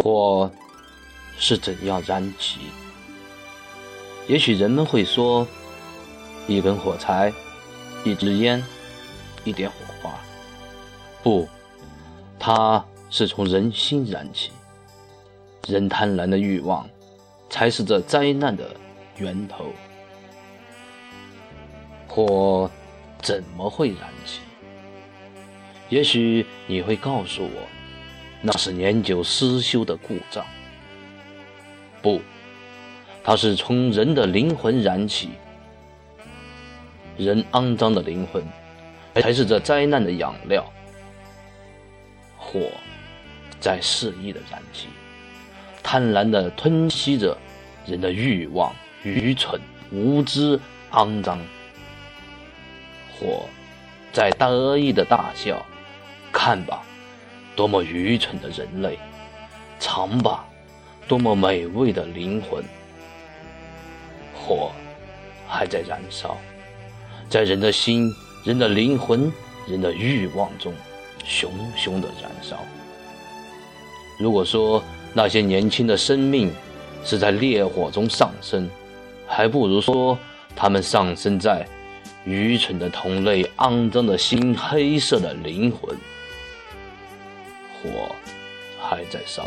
火是怎样燃起。也许人们会说，一根火柴，一支烟，一点火花。不，它是从人心燃起。人贪婪的欲望，才是这灾难的源头。火怎么会燃起？也许你会告诉我，那是年久失修的故障。不，它是从人的灵魂燃起。人肮脏的灵魂，才是这灾难的养料。火在肆意的燃起，贪婪地吞吸着人的欲望、愚蠢、无知、肮脏。火在得意地大笑，看吧，多么愚蠢的人类，尝吧，多么美味的灵魂。火还在燃烧，在人的心、人的灵魂、人的欲望中熊熊地燃烧。如果说那些年轻的生命是在烈火中上升，还不如说他们上升在愚蠢的同类、肮脏的心、黑色的灵魂。火还在烧，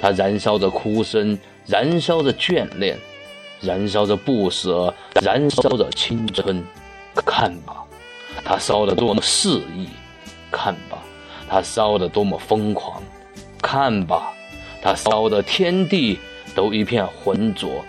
它燃烧着哭声，燃烧着眷恋，燃烧着不舍，燃烧着青春。看吧，它烧得多么肆意，看吧，它烧得多么疯狂，看吧，它烧得天地都一片浑浊。